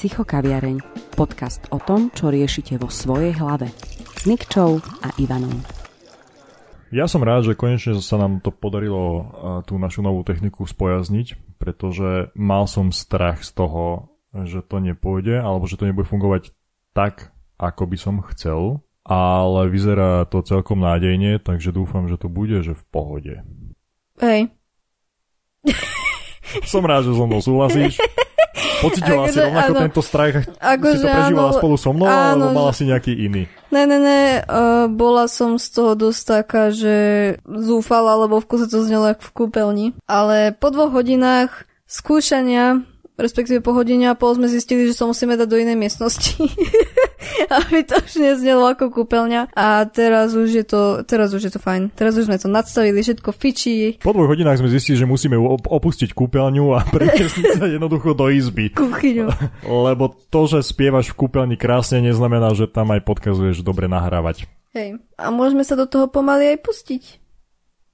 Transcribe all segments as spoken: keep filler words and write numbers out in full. Psychokaviareň, podcast o tom, čo riešite vo svojej hlave. S Nikčou a Ivanom. Ja som rád, že konečne sa nám to podarilo tú našu novú techniku spojazniť, pretože mal som strach z toho, že to nepôjde, alebo že to nebude fungovať tak, ako by som chcel, ale vyzerá to celkom nádejne, takže dúfam, že to bude, že v pohode. Hej. Som rád, že so mnou súhlasíš. Pocítila si rovnako tento strach, si to prežívala spolu so mnou, alebo mala si nejaký iný? Ne, ne, ne, uh, bola som z toho dosť taká, že zúfala, lebo v kuse to znelo jak v kúpeľni. Ale po dvoch hodinách skúšania, respektíve po hodine a pol sme zistili, že sa musíme dať do inej miestnosti. Aby to už neznelo ako kúpeľňa. A teraz už je to, teraz už je to fajn. Teraz už sme to nadstavili, všetko fičí. Po dvoch hodinách sme zistili, že musíme opustiť kúpeľňu a preniesť sa jednoducho do izby. Kuchyňu. Lebo to, že spievaš v kúpeľni krásne, neznamená, že tam aj podkazuješ dobre nahrávať. Hej. A môžeme sa do toho pomaly aj pustiť.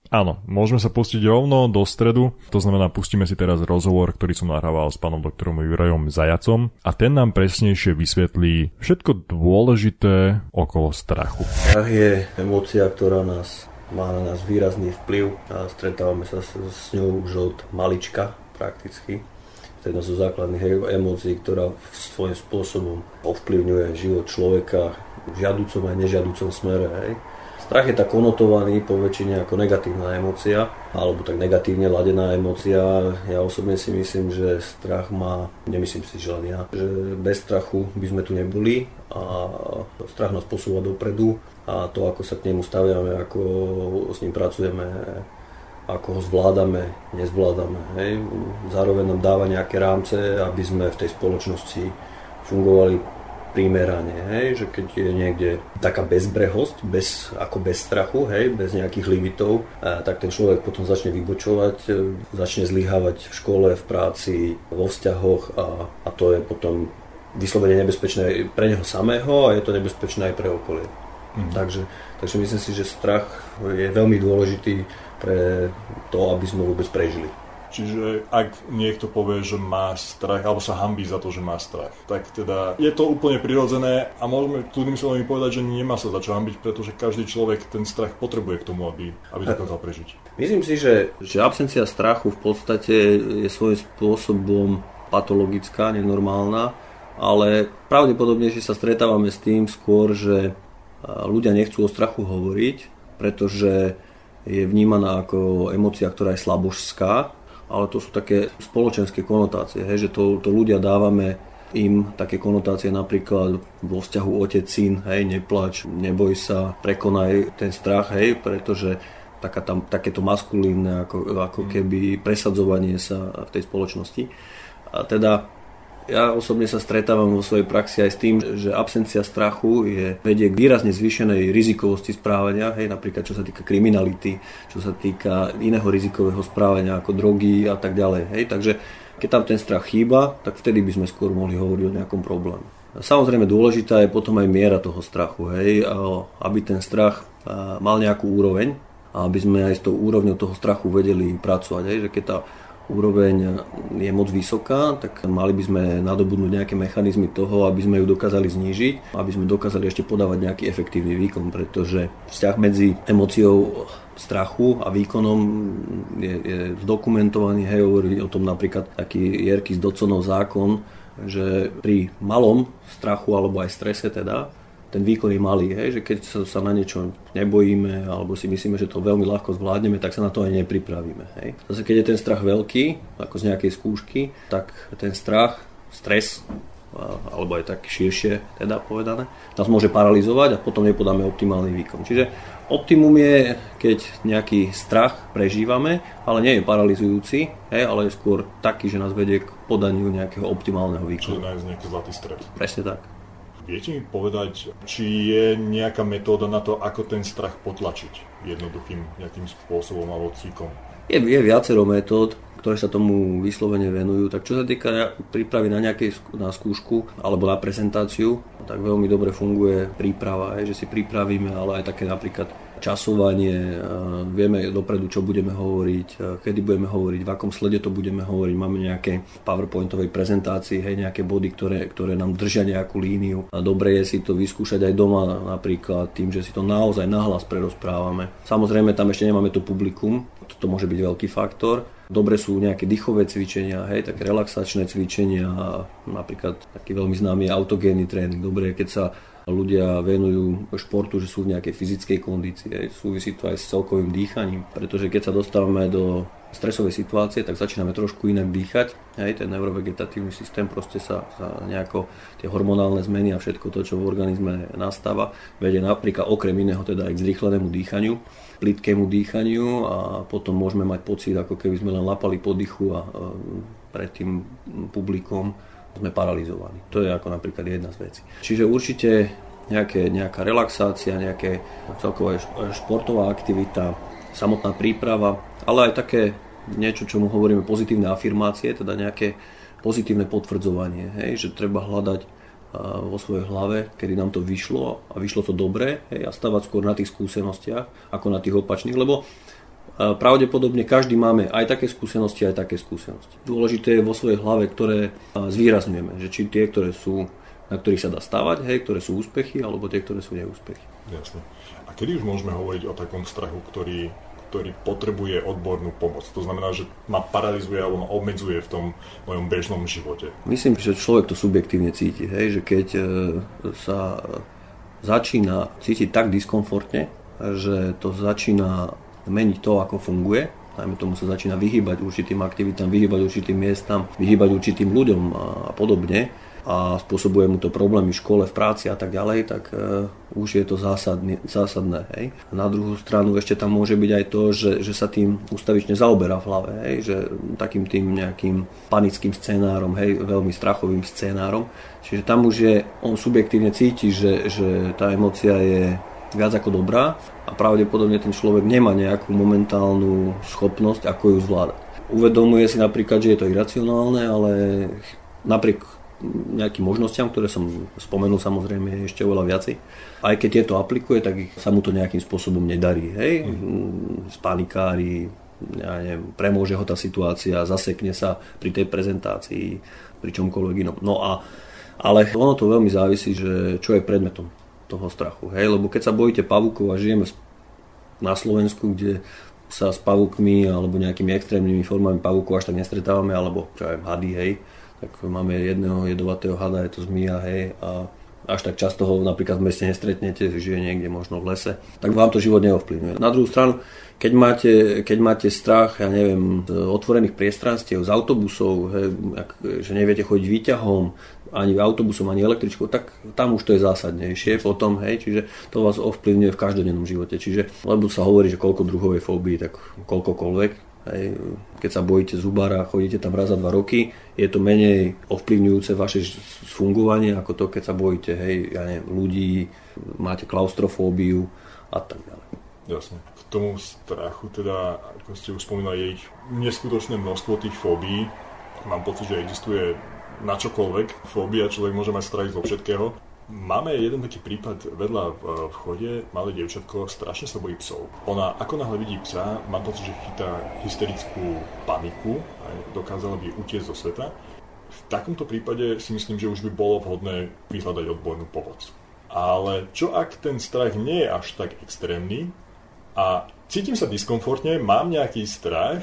Áno, môžeme sa pustiť rovno do stredu, to znamená, pustíme si teraz rozhovor, ktorý som nahrával s pánom doktorom Jurajom Zajacom a ten nám presnejšie vysvetlí všetko dôležité okolo strachu. Strach je emócia, ktorá nás, má na nás výrazný vplyv a stretávame sa s, s ňou už od malička prakticky. Jedna zo základných emócií, ktorá svojím spôsobom ovplyvňuje život človeka v žiaducom aj nežiaducom smere, hej. Strach je tak konotovaný po väčšine ako negatívna emócia, alebo tak negatívne ladená emócia. Ja osobne si myslím, že strach má, nemyslím si, že len ja, že bez strachu by sme tu neboli a strach nás posúva dopredu a to, ako sa k nemu staviame, ako s ním pracujeme, ako ho zvládame, nezvládame. Hej. Zároveň nám dáva nejaké rámce, aby sme v tej spoločnosti fungovali primerane, hej, že keď je niekde taká bezbrehosť, bez, ako bez strachu, hej, bez nejakých limitov, a tak ten človek potom začne vybočovať, začne zlyhávať v škole, v práci, vo vzťahoch a, a to je potom vyslovene nebezpečné pre neho samého a je to nebezpečné aj pre okolie. Mm. Takže, takže myslím si, že strach je veľmi dôležitý pre to, aby sme vôbec prežili. Čiže ak niekto povie, že má strach, alebo sa hanbí za to, že má strach, tak teda je to úplne prirodzené a môžeme kľudnými slovami povedať, že nemá sa za čo hanbiť, pretože každý človek ten strach potrebuje k tomu, aby, aby dokázal prežiť. Myslím si, že, že absencia strachu v podstate je svojím spôsobom patologická, nenormálna, ale pravdepodobne, že sa stretávame s tým skôr, že ľudia nechcú o strachu hovoriť, pretože je vnímaná ako emócia, ktorá je slabožská, ale to sú také spoločenské konotácie, hej, že to, to ľudia dávame im také konotácie napríklad vo vzťahu otec, syn, hej, neplač, neboj sa, prekonaj ten strach, hej, pretože taká tam, takéto maskulínne ako, ako keby presadzovanie sa v tej spoločnosti. A teda ja osobne sa stretávam vo svojej praxi aj s tým, že absencia strachu je vedie k výrazne zvýšenej rizikovosti správania, hej, napríklad čo sa týka kriminality, čo sa týka iného rizikového správania ako drogy a tak ďalej. Hej. Takže keď tam ten strach chýba, tak vtedy by sme skôr mohli hovoriť o nejakom probléme. Samozrejme dôležitá je potom aj miera toho strachu, hej, aby ten strach mal nejakú úroveň a aby sme aj s tou úrovňou toho strachu vedeli pracovať, hej, že keď tá úroveň je moc vysoká, tak mali by sme nadobudnúť nejaké mechanizmy toho, aby sme ju dokázali znížiť, aby sme dokázali ešte podávať nejaký efektívny výkon, pretože vzťah medzi emóciou strachu a výkonom je, je zdokumentovaný, hej, hovorí o tom napríklad taký Yerkes-Dodsonov zákon, že pri malom strachu alebo aj strese teda, ten výkon je malý, hej, že keď sa na niečo nebojíme alebo si myslíme, že to veľmi ľahko zvládneme, tak sa na to aj nepripravíme. Hej. Zase keď je ten strach veľký, ako z nejakej skúšky, tak ten strach, stres, alebo aj tak širšie teda povedané, nás môže paralyzovať a potom nepodáme optimálny výkon. Čiže optimum je, keď nejaký strach prežívame, ale nie je paralyzujúci, hej, ale je skôr taký, že nás vedie k podaniu nejakého optimálneho výkonu. Čiže nájsť nejaký zlatý stred. Presne tak. Viete mi povedať, či je nejaká metóda na to, ako ten strach potlačiť jednoduchým nejakým spôsobom alebo cvikom? Je, je viacero metód, ktoré sa tomu vyslovene venujú. Tak čo sa týka prípravy na nejakej na skúšku alebo na prezentáciu, tak veľmi dobre funguje príprava, že si pripravíme, ale aj také napríklad časovanie, vieme dopredu, čo budeme hovoriť, kedy budeme hovoriť, v akom slede to budeme hovoriť, máme nejaké PowerPointovej prezentácii, hej, nejaké body, ktoré, ktoré nám držia nejakú líniu. A dobre je si to vyskúšať aj doma, napríklad tým, že si to naozaj nahlas prerozprávame. Samozrejme, tam ešte nemáme to publikum, toto môže byť veľký faktor. Dobre sú nejaké dýchové cvičenia, hej, také relaxačné cvičenia, napríklad taký veľmi známy autogénny tréning. Dobre je, keď sa ľudia venujú športu, že sú v nejakej fyzickej kondícii, hej, súvisí to aj s celkovým dýchaním, pretože keď sa dostávame do stresovej situácie, tak začíname trošku inak dýchať, hej, ten neurovegetatívny systém proste sa, sa nejako, tie hormonálne zmeny a všetko to, čo v organizme nastáva, vedie napríklad okrem iného teda aj k zrýchlenému dýchaniu, plitkému dýchaniu a potom môžeme mať pocit, ako keby sme len lapali po dýchu a pred tým publikom sme paralizovaní. To je ako napríklad jedna z vecí. Čiže určite nejaké, nejaká relaxácia, nejaká celková športová aktivita, samotná príprava, ale aj také niečo, čomu hovoríme pozitívne afirmácie, teda nejaké pozitívne potvrdzovanie, hej, že treba hľadať vo svojej hlave, kedy nám to vyšlo a vyšlo to dobre, hej, a stávať skôr na tých skúsenostiach ako na tých opačných, lebo pravdepodobne každý máme aj také skúsenosti, aj také skúsenosti. Dôležité je vo svojej hlave, ktoré zvýrazňujeme, že či tie, ktoré sú, na ktorých sa dá stávať, hej, ktoré sú úspechy, alebo tie, ktoré sú neúspechy. Jasne. A kedy už môžeme hovoriť o takom strachu, ktorý, ktorý potrebuje odbornú pomoc? To znamená, že ma paralizuje alebo ma obmedzuje v tom mojom bežnom živote. Myslím, že človek to subjektívne cíti, hej, že keď sa začína cítiť tak diskomfortne, že to začína meniť to, ako funguje, najmä tomu sa začína vyhýbať určitým aktivitám, vyhýbať určitým miestam, vyhýbať určitým ľuďom a podobne, a spôsobuje mu to problémy v škole, v práci a tak ďalej, tak uh, už je to zásadne, zásadné. Hej. A na druhú stranu ešte tam môže byť aj to, že, že sa tým ustavične zaoberá v hlave, hej, že takým tým nejakým panickým scenárom, hej, veľmi strachovým scenárom. Čiže tam už je, on subjektívne cíti, že, že tá emócia je viac ako dobrá a pravdepodobne ten človek nemá nejakú momentálnu schopnosť, ako ju zvládať. Uvedomuje si napríklad, že je to iracionálne, ale napriek nejakým možnostiam, ktoré som spomenul, samozrejme ešte oveľa viacej. Aj keď je to aplikuje, tak sa mu to nejakým spôsobom nedarí. Hej? Mm. Spanikári, ja neviem, premôže ho tá situácia, zasekne sa pri tej prezentácii, pri čomkoľvek inom. No a, ale ono to veľmi závisí, že čo je predmetom toho strachu. Hej? Lebo keď sa bojíte pavúkov a žijeme na Slovensku, kde sa s pavúkmi alebo nejakými extrémnymi formami pavúkov až tak nestretávame, alebo čo aj hady, hej, tak máme jedného jedovatého hada, je to zmija, hej, a až tak často ho napríklad v meste nestretnete, žije niekde možno v lese, tak vám to život neovplyvňuje. Na druhú stranu, keď máte, keď máte strach, ja neviem, z otvorených priestranstiev, z autobusov, hej, že neviete chodiť výťahom, ani autobusom, ani električkou, tak tam už to je zásadnejšie potom, hej, čiže to vás ovplyvňuje v každodennom živote. Čiže, lebo sa hovorí, že koľko druhov je fóbii, tak koľkokoľvek. Hej, keď sa bojíte zubára a chodíte tam raz za dva roky, je to menej ovplyvňujúce vaše fungovanie ako to, keď sa bojíte, hej, ja neviem, ľudí, máte klaustrofóbiu a tak ďalej. Jasne. K tomu strachu teda, ako ste už spomínali, je ich neskutočné množstvo tých fóbií. Mám pocit, že existuje na čokoľvek fóbia, človek môže mať strach zo všetkého. Máme jeden taký prípad vedľa v chode, malé dievčatko, strašne sa bojí psov. Ona ako náhle vidí psa, má pocit, že chytá hysterickú paniku a dokázala by utiecť zo sveta. V takomto prípade si myslím, že už by bolo vhodné vyhľadať odbornú pomoc. Ale čo ak ten strach nie je až tak extrémny a cítim sa diskomfortne, mám nejaký strach,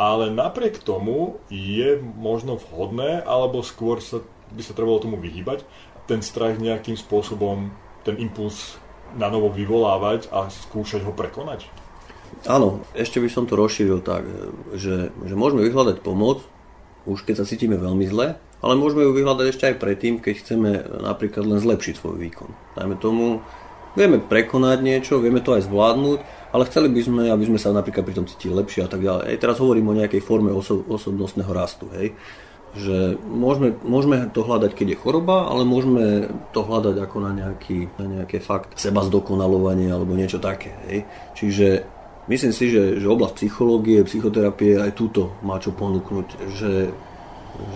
ale napriek tomu je možno vhodné, alebo skôr sa, by sa trebalo tomu vyhýbať, ten strach nejakým spôsobom, ten impuls na novo vyvolávať a skúšať ho prekonať? Áno, ešte by som to rozšíril tak, že, že môžeme vyhľadať pomoc, už keď sa cítime veľmi zle, ale môžeme ju vyhľadať ešte aj predtým, keď chceme napríklad len zlepšiť svoj výkon. Dajme tomu, vieme prekonať niečo, vieme to aj zvládnuť, ale chceli by sme, aby sme sa napríklad pri tom cítili lepšie a tak ďalej. Aj teraz hovorím o nejakej forme oso- osobnostného rastu, hej. Že môžeme, môžeme to hľadať, keď je choroba, ale môžeme to hľadať ako na nejaký, na nejaké fakt seba zdokonalovanie alebo niečo také. Hej. Čiže myslím si, že, že oblasť psychológie, psychoterapie aj túto má čo ponúknuť, že,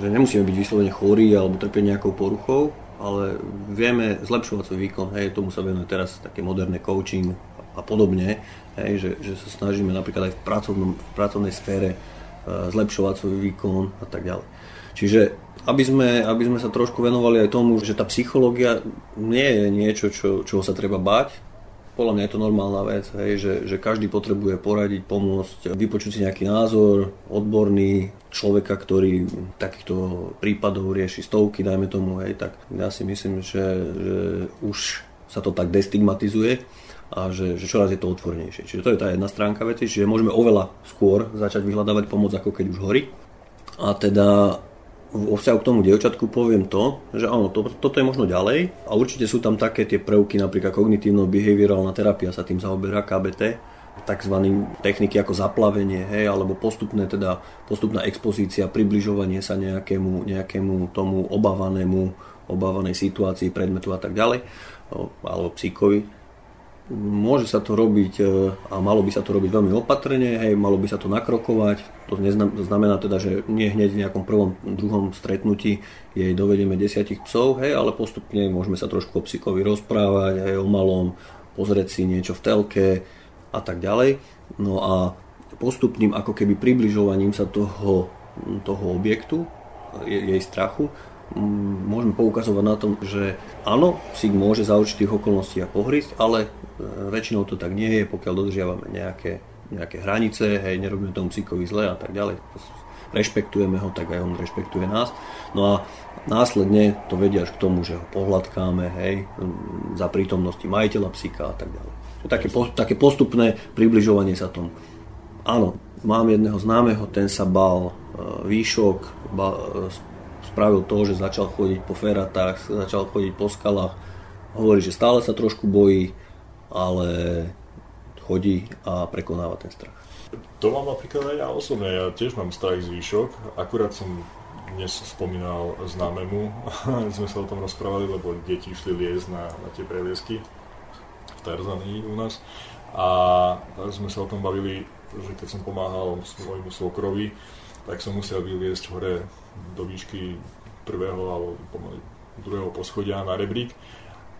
že nemusíme byť vyslovene chorí alebo trpieť nejakou poruchou, ale vieme zlepšovať svoj výkon, hej, tomu sa venuje teraz také moderné coaching a a podobne, hej, že, že sa snažíme napríklad aj v, pracovnom, v pracovnej sfére zlepšovať svoj výkon a tak ďalej. Čiže aby sme, aby sme sa trošku venovali aj tomu, že tá psychológia nie je niečo, čo, čoho sa treba báť. Podľa mňa je to normálna vec, hej, že, že každý potrebuje poradiť, pomôcť, vypočuť si nejaký názor odborný, človeka, ktorý takýchto prípadov rieši stovky, dajme tomu, hej, tak ja si myslím, že, že už sa to tak destigmatizuje a že, že čoraz je to otvorenejšie. Čiže to je tá jedna stránka veci, čiže môžeme oveľa skôr začať vyhľadávať pomoc, ako keď už horí. A teda vo vzťahu k tomu dievčatku poviem to, že áno, to, toto je možno ďalej a určite sú tam také tie prvky, napríklad kognitívno-behaviorálna terapia sa tým zaoberá, ká bé té, takzvané techniky ako zaplavenie, hej, alebo postupné, teda, postupná expozícia, približovanie sa nejakému, nejakému tomu obávanému, obávanej situácii, predmetu a tak ďalej, alebo psíkovi. Môže sa to robiť a malo by sa to robiť veľmi opatrne, hej, malo by sa to nakrokovať. To znamená teda, že nie hneď v nejakom prvom, druhom stretnutí jej dovedieme desiatich psov, hej, ale postupne môžeme sa trošku o psíkovi rozprávať, hej, o malom, pozrieť si niečo v telke a tak ďalej. No a postupným ako keby približovaním sa toho, toho objektu, jej strachu, môžeme poukazovať na tom, že áno, psík môže za určitých okolností a pohrísť, ale väčšinou to tak nie je, pokiaľ dodržiavame nejaké, nejaké hranice, hej, nerobíme tomu psíkovi zle a tak ďalej. Rešpektujeme ho, tak aj on rešpektuje nás. No a následne to vedia až k tomu, že ho pohľadkáme, hej, za prítomnosti majiteľa psíka a tak ďalej. To je také, také postupné približovanie sa tomu. Áno, mám jedného známeho, ten sa bál výšok, bál, spravil to, že začal chodiť po feratách, začal chodiť po skalách. Hovorí, že stále sa trošku bojí, ale chodí a prekonáva ten strach. To mám napríklad aj ja osobne. Ja tiež mám strach z výšok. Akurát som dnes spomínal známemu. Sme sa o tom rozprávali, lebo deti išli liezť na, na tie preliesky v Tarzanii u nás. A sme sa o tom bavili, že keď som pomáhal svojmu svokrovi, tak som musel vyliezť hore do výšky prvého alebo druhého poschodia na rebrík.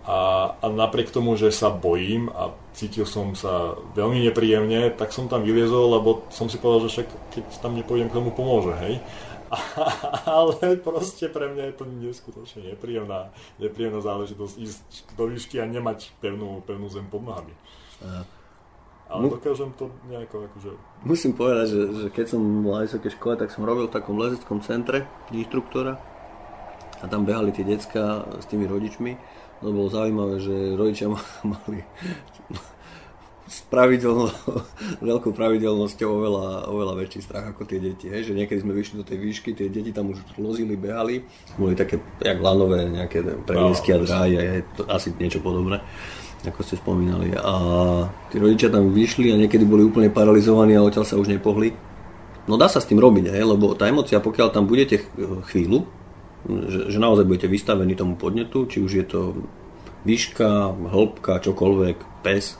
A, a napriek tomu, že sa bojím a cítil som sa veľmi nepríjemne, tak som tam vyliezol, lebo som si povedal, že však keď tam nepôjdem, k tomu pomôže, hej. A, ale proste pre mňa je to neskutočne nepríjemná, nepríjemná záležitosť ísť do výšky a nemať pevnú, pevnú zem pod nohami. Ale dokážem to nejako akože... Musím povedať, že, že keď som na vysokej škole, tak som robil v takom lezeckom centre inštruktora a tam behali tie decka s tými rodičmi. To bolo zaujímavé, že rodičia mali s pravidelnou, veľkou pravidelnosťou oveľa, oveľa väčší strach ako tie deti. Hej? Že niekedy sme vyšli do tej výšky, tie deti tam už lozili, behali. Boli také jak lanové nejaké preliesky a dráje, asi niečo podobné, ako ste spomínali. A tí rodičia tam vyšli a niekedy boli úplne paralizovaní a odtiaľ sa už nepohli. No dá sa s tým robiť, hej? Lebo tá emócia, pokiaľ tam budete chvíľu, že, že naozaj budete vystavení tomu podnetu, či už je to výška, hĺbka, čokoľvek, pes.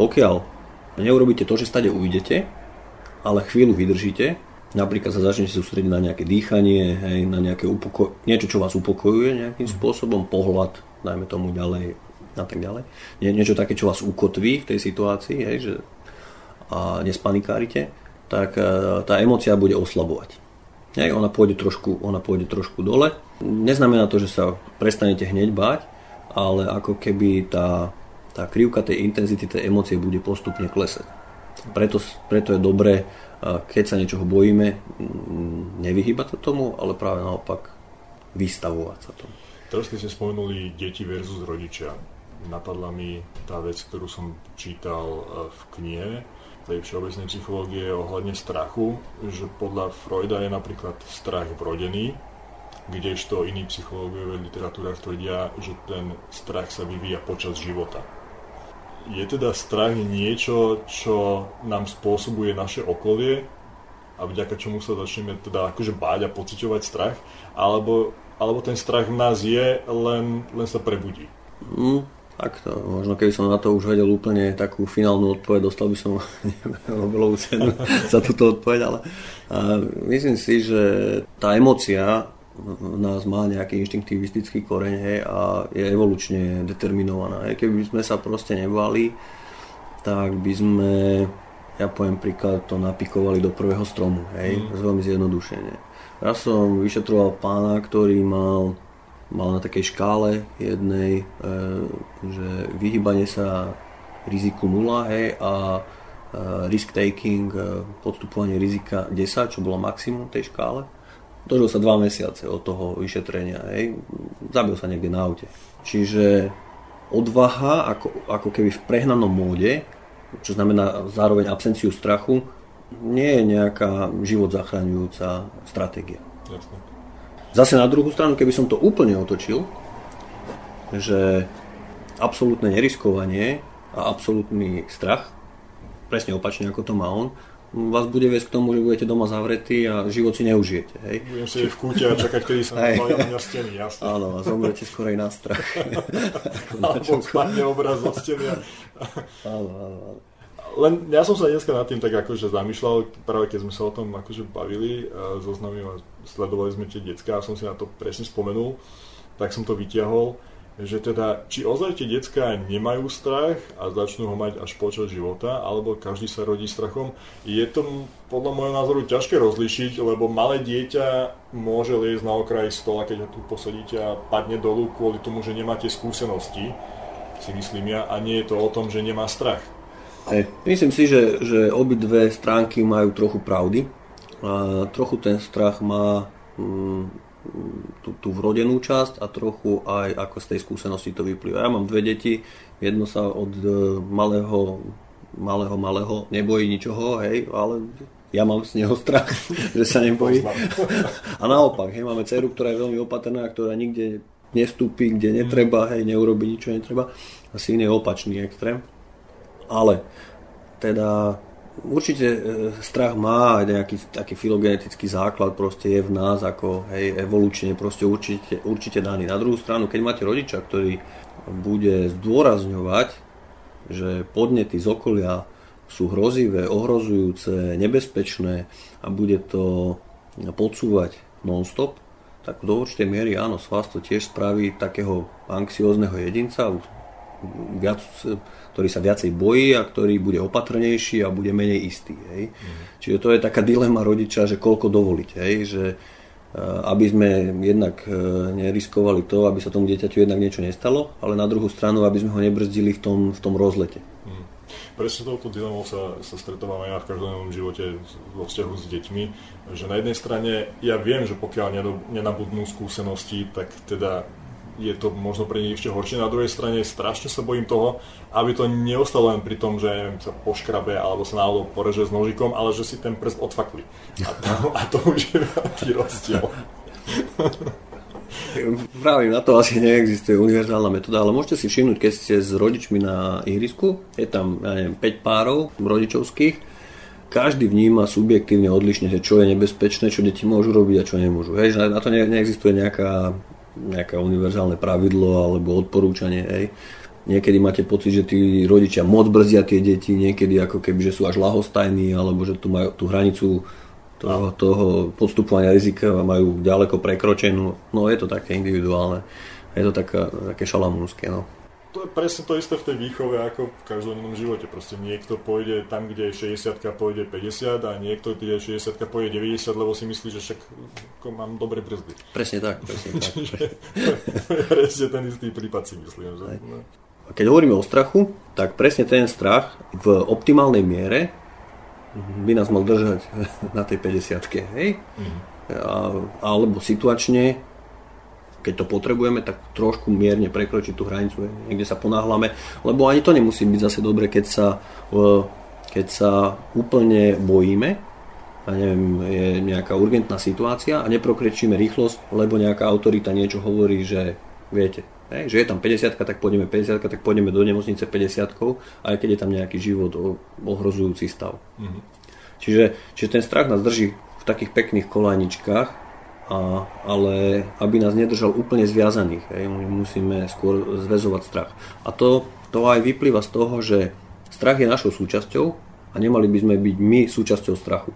Pokiaľ neurobíte to, že stade ujdete, ale chvíľu vydržíte, napríklad sa začnete sústrediť na nejaké dýchanie, hej? Na nejaké upoko- niečo, čo vás upokojuje nejakým spôsobom, pohľad, dajme tomu ďalej, a tak ďalej. Nie, niečo také, čo vás ukotví v tej situácii, hej, že a nespanikárite, tak a, tá emócia bude oslabovať. Hej, ona, pôjde trošku, ona pôjde trošku dole. Neznamená to, že sa prestanete hneď báť, ale ako keby tá, tá krivka tej intenzity, tej emócie bude postupne klesať. Preto, preto je dobré, keď sa niečoho bojíme, nevyhýbať sa tomu, ale práve naopak vystavovať sa tomu. Teraz, keď ste spomenuli deti versus rodičia, napadla mi tá vec, ktorú som čítal v knihe tej všeobecnej psychológie ohľadne strachu, že podľa Freuda je napríklad strach vrodený, kdežto iní psychológovia v literatúrach tvrdia, že ten strach sa vyvíja počas života. Je teda strach niečo, čo nám spôsobuje naše okolie a vďaka čomu sa začneme teda akože báť a pociťovať strach, alebo, alebo ten strach v nás je, len, len sa prebudí? Mm. Takto, možno keby som na to už vedel úplne takú finálnu odpoveď, dostal by som Nobelovú cenu za túto odpoveď, ale myslím si, že tá emócia v nás má nejaký inštinktivistický koreň a je evolučne determinovaná. Keby sme sa proste nebali, tak by sme, ja poviem príklad, to napikovali do prvého stromu, hej, mm. veľmi zjednodušene. Raz som vyšetroval pána, ktorý mal, mal na takej škále jednej, e, že vyhýbanie sa riziku nula, hej, a risk taking, podstupovanie rizika desať, čo bolo maximum tej škále. Dožil sa dva mesiace od toho vyšetrenia, hej. Zabil sa niekde na aute. Čiže odvaha, ako, ako keby v prehnanom móde, čo znamená zároveň absenciu strachu, nie je nejaká život zachraňujúca stratégia. Jasne. Zase na druhú stranu, keby som to úplne otočil, že absolútne neriskovanie a absolútny strach, presne opačne ako to má on, vás bude viesť k tomu, že budete doma zavretí a život si neužijete. Hej? Budem si v kúte a čakať, kedy sa nabalia mňa steny, jasne. Áno, a zomrete skorej na strach. Alebo spadne obraz od steny. Áno, áno, áno. Len ja som sa dneska nad tým tak akože zamýšľal, práve keď sme sa o tom akože bavili, zoznamím, sledovali sme tie decká a som si na to presne spomenul, tak som to vytiahol, že teda, či ozaj tie decká nemajú strach a začnú ho mať až počas života, alebo každý sa rodí strachom, je to podľa môjho názoru ťažké rozlíšiť, lebo malé dieťa môže liesť na okraj stola, keď ho tu posadíte a padne dolu kvôli tomu, že nemáte skúsenosti, si myslím ja, a nie je to o tom, že nemá strach. Hey, myslím si, že, že obidve stránky majú trochu pravdy. A trochu ten strach má... Mm, Tú, tú vrodenú časť a trochu aj ako z tej skúsenosti to vyplýva. Ja mám dve deti, jedno sa od malého, malého, malého nebojí ničoho, hej, ale ja mám z neho strach, že sa nebojí. A naopak, hej, máme dceru, ktorá je veľmi opatrná, ktorá nikde nevstúpi, kde netreba, hej, neurobi nič, čo netreba. Asi iný opačný extrém. Ale teda... Určite strach má nejaký taký filogenetický základ, proste je v nás ako, hej, evolučne proste určite, určite daný. Na druhú stranu, keď máte rodiča, ktorý bude zdôrazňovať, že podnety z okolia sú hrozivé, ohrozujúce, nebezpečné a bude to podsúvať non-stop, tak do určitej miery áno, s vás to tiež spraví takého anxiózneho jedinca, viac, ktorý sa viacej bojí a ktorý bude opatrnejší a bude menej istý. Hej. Mm. Čiže to je taká dilema rodiča, že koľko dovoliť. Hej. Že, aby sme jednak neriskovali to, aby sa tomu dieťaťu jednak niečo nestalo, ale na druhú stranu, aby sme ho nebrzdili v tom, v tom rozlete. Mm. Presne touto dilemou sa, sa stretávam ja v každodennom živote vo vzťahu s deťmi, že na jednej strane ja viem, že pokiaľ nenabudnú skúsenosti, tak teda je to možno pre nich ešte horšie. Na druhej strane strašne sa bojím toho, aby to neostalo len pri tom, že neviem, sa poškrabe alebo sa náhodou poreže s nožikom, ale že si ten prst odfakli. A to, a to už je veľký rozdiel. Právim, na to asi neexistuje univerzálna metóda, ale môžete si všimnúť, keď ste s rodičmi na ihrisku, je tam, ja neviem, päť párov rodičovských, každý vníma subjektívne odlišne, čo je nebezpečné, čo deti môžu robiť a čo nemôžu. Hej, na to ne, neexistuje nejaká nejaké univerzálne pravidlo alebo odporúčanie, hej. Niekedy máte pocit, že tí rodičia moc brzdia tie deti, niekedy ako keby, že sú až ľahostajní, alebo že tu majú tú hranicu toho, toho podstupovania rizika majú ďaleko prekročenú. No je to také individuálne, je to taká, také šalamúnske, no. To je presne to isté v tej výchove ako v každodennom živote. Proste niekto pôjde tam, kde je šesťdesiatka, pôjde päťdesiat a niekto, kde je šesťdesiatka, pôjde deväťdesiat, lebo si myslí, že však mám dobre brzdy. Presne tak. Presne tak. Presne ten istý prípad si myslím. Že... A keď hovoríme o strachu, tak presne ten strach v optimálnej miere by nás mal držať na tej päťdesiatke. Hej? Mhm. A, alebo situačne, keď to potrebujeme, tak trošku mierne prekročiť tú hranicu, niekde sa ponáhľame, lebo ani to nemusí byť zase dobre, keď sa, keď sa úplne bojíme a neviem, je nejaká urgentná situácia a neprokročíme rýchlosť, lebo nejaká autorita niečo hovorí, že viete, že je tam päťdesiatka, tak pôjdeme päťdesiatka, tak pôjdeme do nemocnice päťdesiatkou, aj keď je tam nejaký život ohrozujúci stav. Mhm. Čiže, čiže ten strach nás drží v takých pekných kolaničkách, A, ale aby nás nedržal úplne zviazaných, hej, musíme skôr zväzovať strach. A to, to aj vyplýva z toho, že strach je našou súčasťou a nemali by sme byť my súčasťou strachu.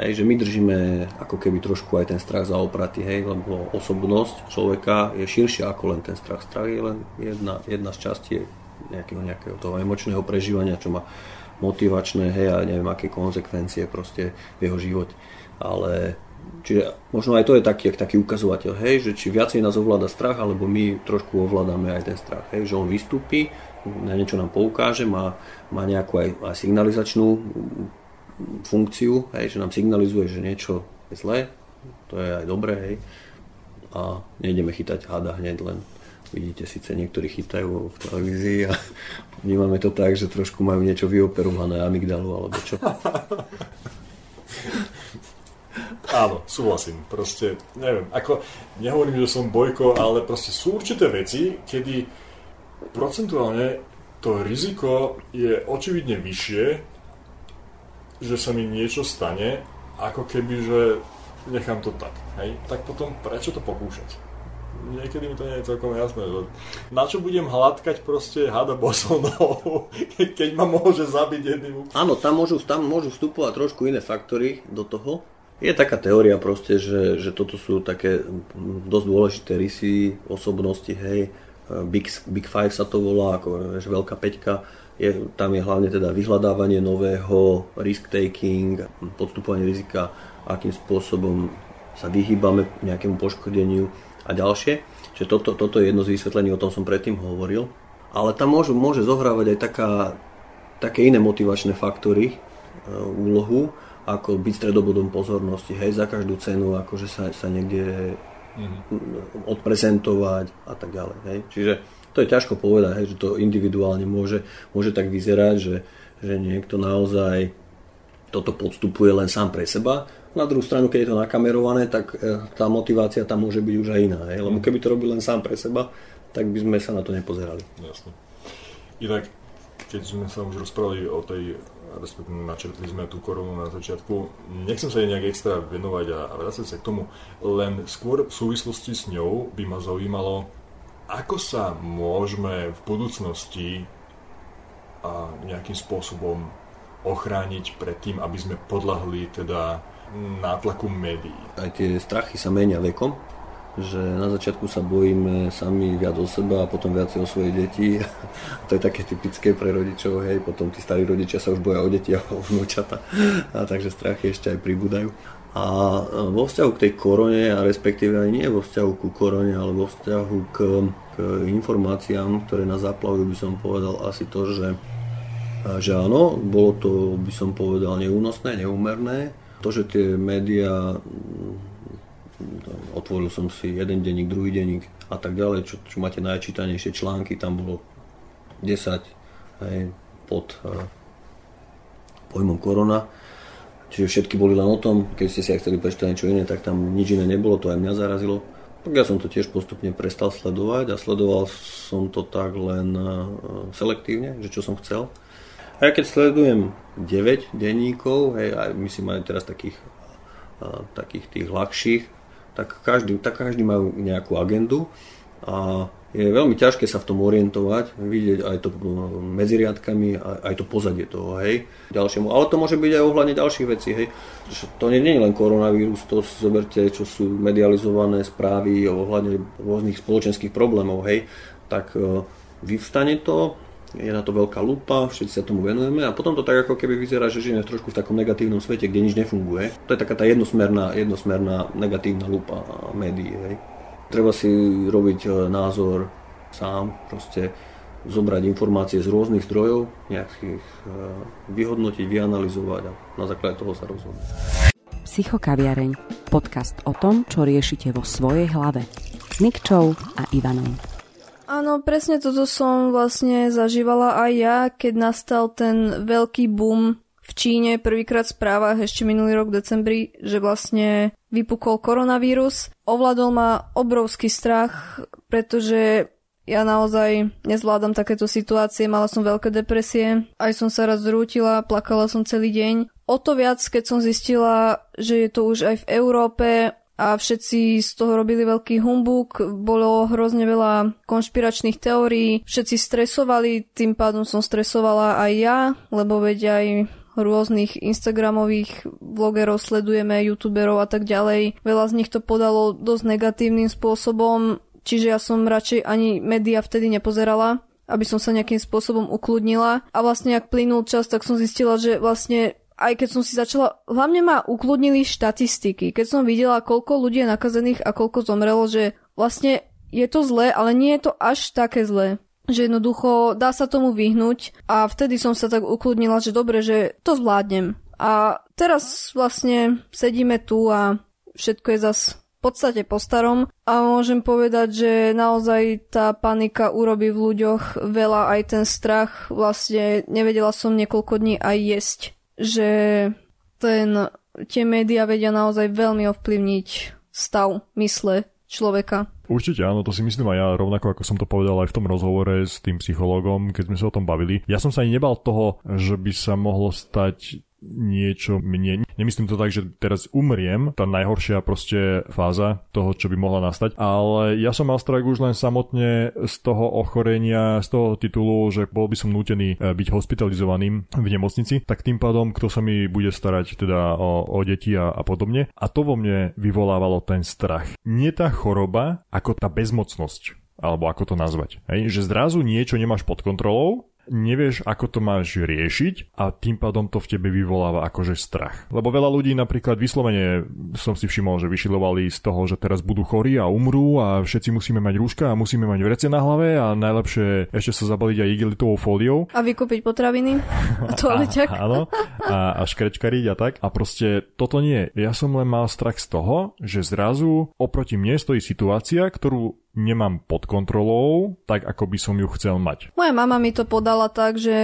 Hej, že my držíme ako keby trošku aj ten strach zaopratý, hej, lebo osobnosť človeka je širšia ako len ten strach. Strach je len jedna, jedna z častí nejakého, nejakého toho emočného prežívania, čo má motivačné, hej, a neviem aké konsekvencie proste v jeho živote. Ale čiže možno aj to je taký, taký ukazovateľ, hej, že či viacej nás ovláda strach, alebo my trošku ovládame aj ten strach, hej, že on vystúpi, na niečo nám poukáže, má, má nejakú aj, aj signalizačnú funkciu, hej, že nám signalizuje, že niečo je zlé, to je aj dobré, hej. A nejdeme chytať hada hneď, len vidíte, síce niektorí chytajú v televízii a vnímame to tak, že trošku majú niečo vyoperované, amygdalu alebo čo. Áno, súhlasím, proste neviem, ako nehovorím, že som Bojko, ale proste sú určité veci, kedy procentuálne to riziko je očividne vyššie, že sa mi niečo stane, ako keby, že nechám to tak, hej? Tak potom prečo to pokúšať? Niekedy mi to nie je celkom jasné, že na čo budem hladkať proste hada bosou nohou, keď ma môže zabiť jedným úkonom. Áno, tam môžu, tam môžu vstupovať trošku iné faktory do toho. Je taká teória proste, že, že toto sú také dosť dôležité rysy osobnosti, hej, Big, big Five sa to volá, ako vieš, veľká peťka. Je, tam je hlavne teda vyhľadávanie nového, risk-taking, podstupovanie rizika, akým spôsobom sa vyhýbame nejakému poškodeniu a ďalšie. Čiže toto, toto je jedno z vysvetlení, o tom som predtým hovoril. Ale tam môže, môže zohrávať aj taká, také iné motivačné faktory, e, úlohu, ako byť stredobodom pozornosti, hej, za každú cenu, akože sa, sa niekde mm-hmm. odprezentovať a tak ďalej. Hej. Čiže to je ťažko povedať, hej, že to individuálne môže, môže tak vyzerať, že, že niekto naozaj toto podstupuje len sám pre seba. Na druhú stranu, keď je to nakamerované, tak tá motivácia tam môže byť už aj iná. Hej, lebo keby to robil len sám pre seba, tak by sme sa na to nepozerali. Jasne. Inak, keď sme sa už rozprávali o tej, respektíve načrtli sme tú koronu na začiatku, nechcem sa jej nejak extra venovať a vrácať sa k tomu, len skôr v súvislosti s ňou by ma zaujímalo, ako sa môžeme v budúcnosti a nejakým spôsobom ochrániť pred tým, aby sme podľahli teda nátlaku médií. Aj tie strachy sa menia vekom, že na začiatku sa bojíme sami viac o seba a potom viac o svoje deti. To je také typické pre rodičov, hej, potom tí starí rodičia sa už boja o deti a o vnúčata, a takže strachy ešte aj pribúdajú. A vo vzťahu k tej korone, a respektíve aj nie vo vzťahu ku korone, ale vo vzťahu k, k informáciám, ktoré nás zaplavujú, by som povedal asi to, že, že áno, bolo to, by som povedal, neúnosné, neúmerné. To, že tie médiá, otvoril som si jeden denník, druhý denník a tak ďalej, čo, čo máte najčítanejšie články, tam bolo desať, hej, pod eh, pojmom korona. Čiže všetky boli len o tom, keď ste si aj chceli prečítať niečo iné, tak tam nič iné nebolo, to aj mňa zarazilo. Ja som to tiež postupne prestal sledovať a sledoval som to tak len selektívne, že čo som chcel. A ja keď sledujem deväť denníkov, hej, aj myslím aj teraz takých, takých tých ľahších, tak každý, tak každý majú nejakú agendu a je veľmi ťažké sa v tom orientovať, vidieť aj to medzi riadkami, aj to pozadie toho, hej, ďalšiemu. Ale to môže byť aj ohľadne ďalších vecí, hej. To nie je len koronavírus, to si zoberte, čo sú medializované správy ohľadne rôznych spoločenských problémov, hej. Tak vyvstane to, je na to veľká lupa, všetci sa tomu venujeme a potom to tak ako keby vyzerá, že žijeme trošku v takom negatívnom svete, kde nič nefunguje. To je taká tá jednosmerná, jednosmerná negatívna lupa médií, hej. Treba si robiť názor sám, proste zobrať informácie z rôznych zdrojov, nejak ich vyhodnotiť, vyanalyzovať a na základe toho sa rozhodnúť. Psychokaviareň. Podcast o tom, čo riešite vo svojej hlave. S Nikčou a Ivanom. Áno, presne toto som vlastne zažívala aj ja, keď nastal ten veľký boom v Číne, prvýkrát v správach ešte minulý rok v decembri, že vlastne vypukol koronavírus. Ovládol ma obrovský strach, pretože ja naozaj nezvládam takéto situácie, mala som veľké depresie, aj som sa raz zrútila, plakala som celý deň. O to viac, keď som zistila, že je to už aj v Európe a všetci z toho robili veľký humbuk, bolo hrozne veľa konšpiračných teórií, všetci stresovali, tým pádom som stresovala aj ja, lebo veď aj rôznych instagramových vlogerov sledujeme, youtuberov a tak ďalej. Veľa z nich to podalo dosť negatívnym spôsobom, čiže ja som radšej ani médiá vtedy nepozerala. aby som sa nejakým spôsobom ukludnila. A vlastne, ak plynul čas, tak som zistila, že vlastne aj keď som si začala, hlavne ma ukludnili štatistiky. Keď som videla, koľko ľudí je nakazených a koľko zomrelo, že vlastne je to zlé, ale nie je to až také zlé. Že jednoducho dá sa tomu vyhnúť a vtedy som sa tak ukludnila, že dobre, že to zvládnem. A teraz vlastne sedíme tu a všetko je zas v podstate po starom a môžem povedať, že naozaj tá panika urobí v ľuďoch veľa, aj ten strach. Vlastne nevedela som niekoľko dní aj jesť, že ten, tie médiá vedia naozaj veľmi ovplyvniť stav mysle človeka. Určite áno, to si myslím aj ja, rovnako ako som to povedal aj v tom rozhovore s tým psychológom, keď sme sa o tom bavili. Ja som sa ani nebal toho, že by sa mohlo stať niečo mne. Nemyslím to tak, že teraz umriem, tá najhoršia proste fáza toho, čo by mohla nastať, ale ja som mal strach už len samotne z toho ochorenia, z toho titulu, že bol by som nútený byť hospitalizovaným v nemocnici, tak tým pádom, kto sa mi bude starať teda o, o deti a, a podobne. A to vo mne vyvolávalo ten strach. Nie tá choroba, ako tá bezmocnosť, alebo ako to nazvať. Hej? Že zrazu niečo nemáš pod kontrolou, nevieš, ako to máš riešiť a tým pádom to v tebe vyvoláva akože strach. Lebo veľa ľudí napríklad vyslovene som si všimol, že vyšilovali z toho, že teraz budú chorí a umrú a všetci musíme mať rúška a musíme mať vrece na hlave a najlepšie ešte sa zabaliť aj igelitovou fóliou. A vykúpiť potraviny a toaleťak. Áno. A, a škrečkariť a tak. A proste toto nie. Ja som len mal strach z toho, že zrazu oproti mne stojí situácia, ktorú nemám pod kontrolou, tak ako by som ju chcel mať. Moja mama mi to podala tak, že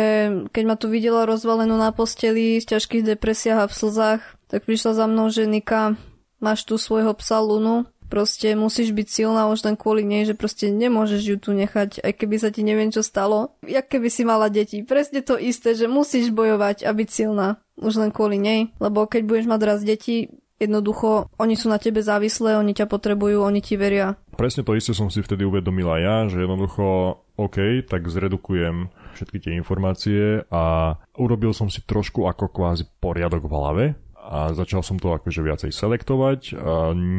keď ma tu videla rozvalenú na posteli v ťažkých depresiách a v slzách, tak prišla za mnou, že Nika, máš tu svojho psa Lunu, proste musíš byť silná už len kvôli nej, že proste nemôžeš ju tu nechať, aj keby sa ti neviem čo stalo. Jak keby si mala deti, presne to isté, že musíš bojovať a byť silná už len kvôli nej, lebo keď budeš mať raz deti, jednoducho, oni sú na tebe závislé, oni ťa potrebujú, oni ti veria. Presne to isté som si vtedy uvedomila ja, že jednoducho, OK, tak zredukujem všetky tie informácie a urobil som si trošku ako kvázi poriadok v hlave a začal som to akože viacej selektovať,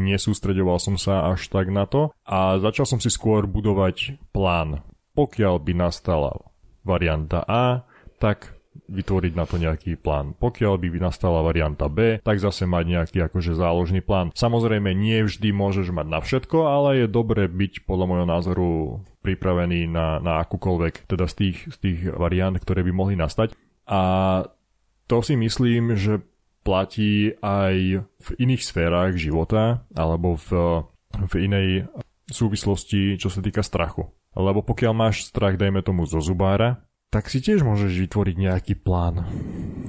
nesústreďoval som sa až tak na to a začal som si skôr budovať plán. Pokiaľ by nastala varianta A, tak vytvoriť na to nejaký plán. Pokiaľ by nastala varianta B, tak zase mať nejaký akože záložný plán. Samozrejme, nie vždy môžeš mať na všetko, ale je dobré byť podľa môjho názoru pripravený na, na akúkoľvek, teda z tých, z tých variant, ktoré by mohli nastať. A to si myslím, že platí aj v iných sférach života, alebo v, v inej súvislosti, čo sa týka strachu. Lebo pokiaľ máš strach, dajme tomu zo zubára, tak si tiež môžeš vytvoriť nejaký plán.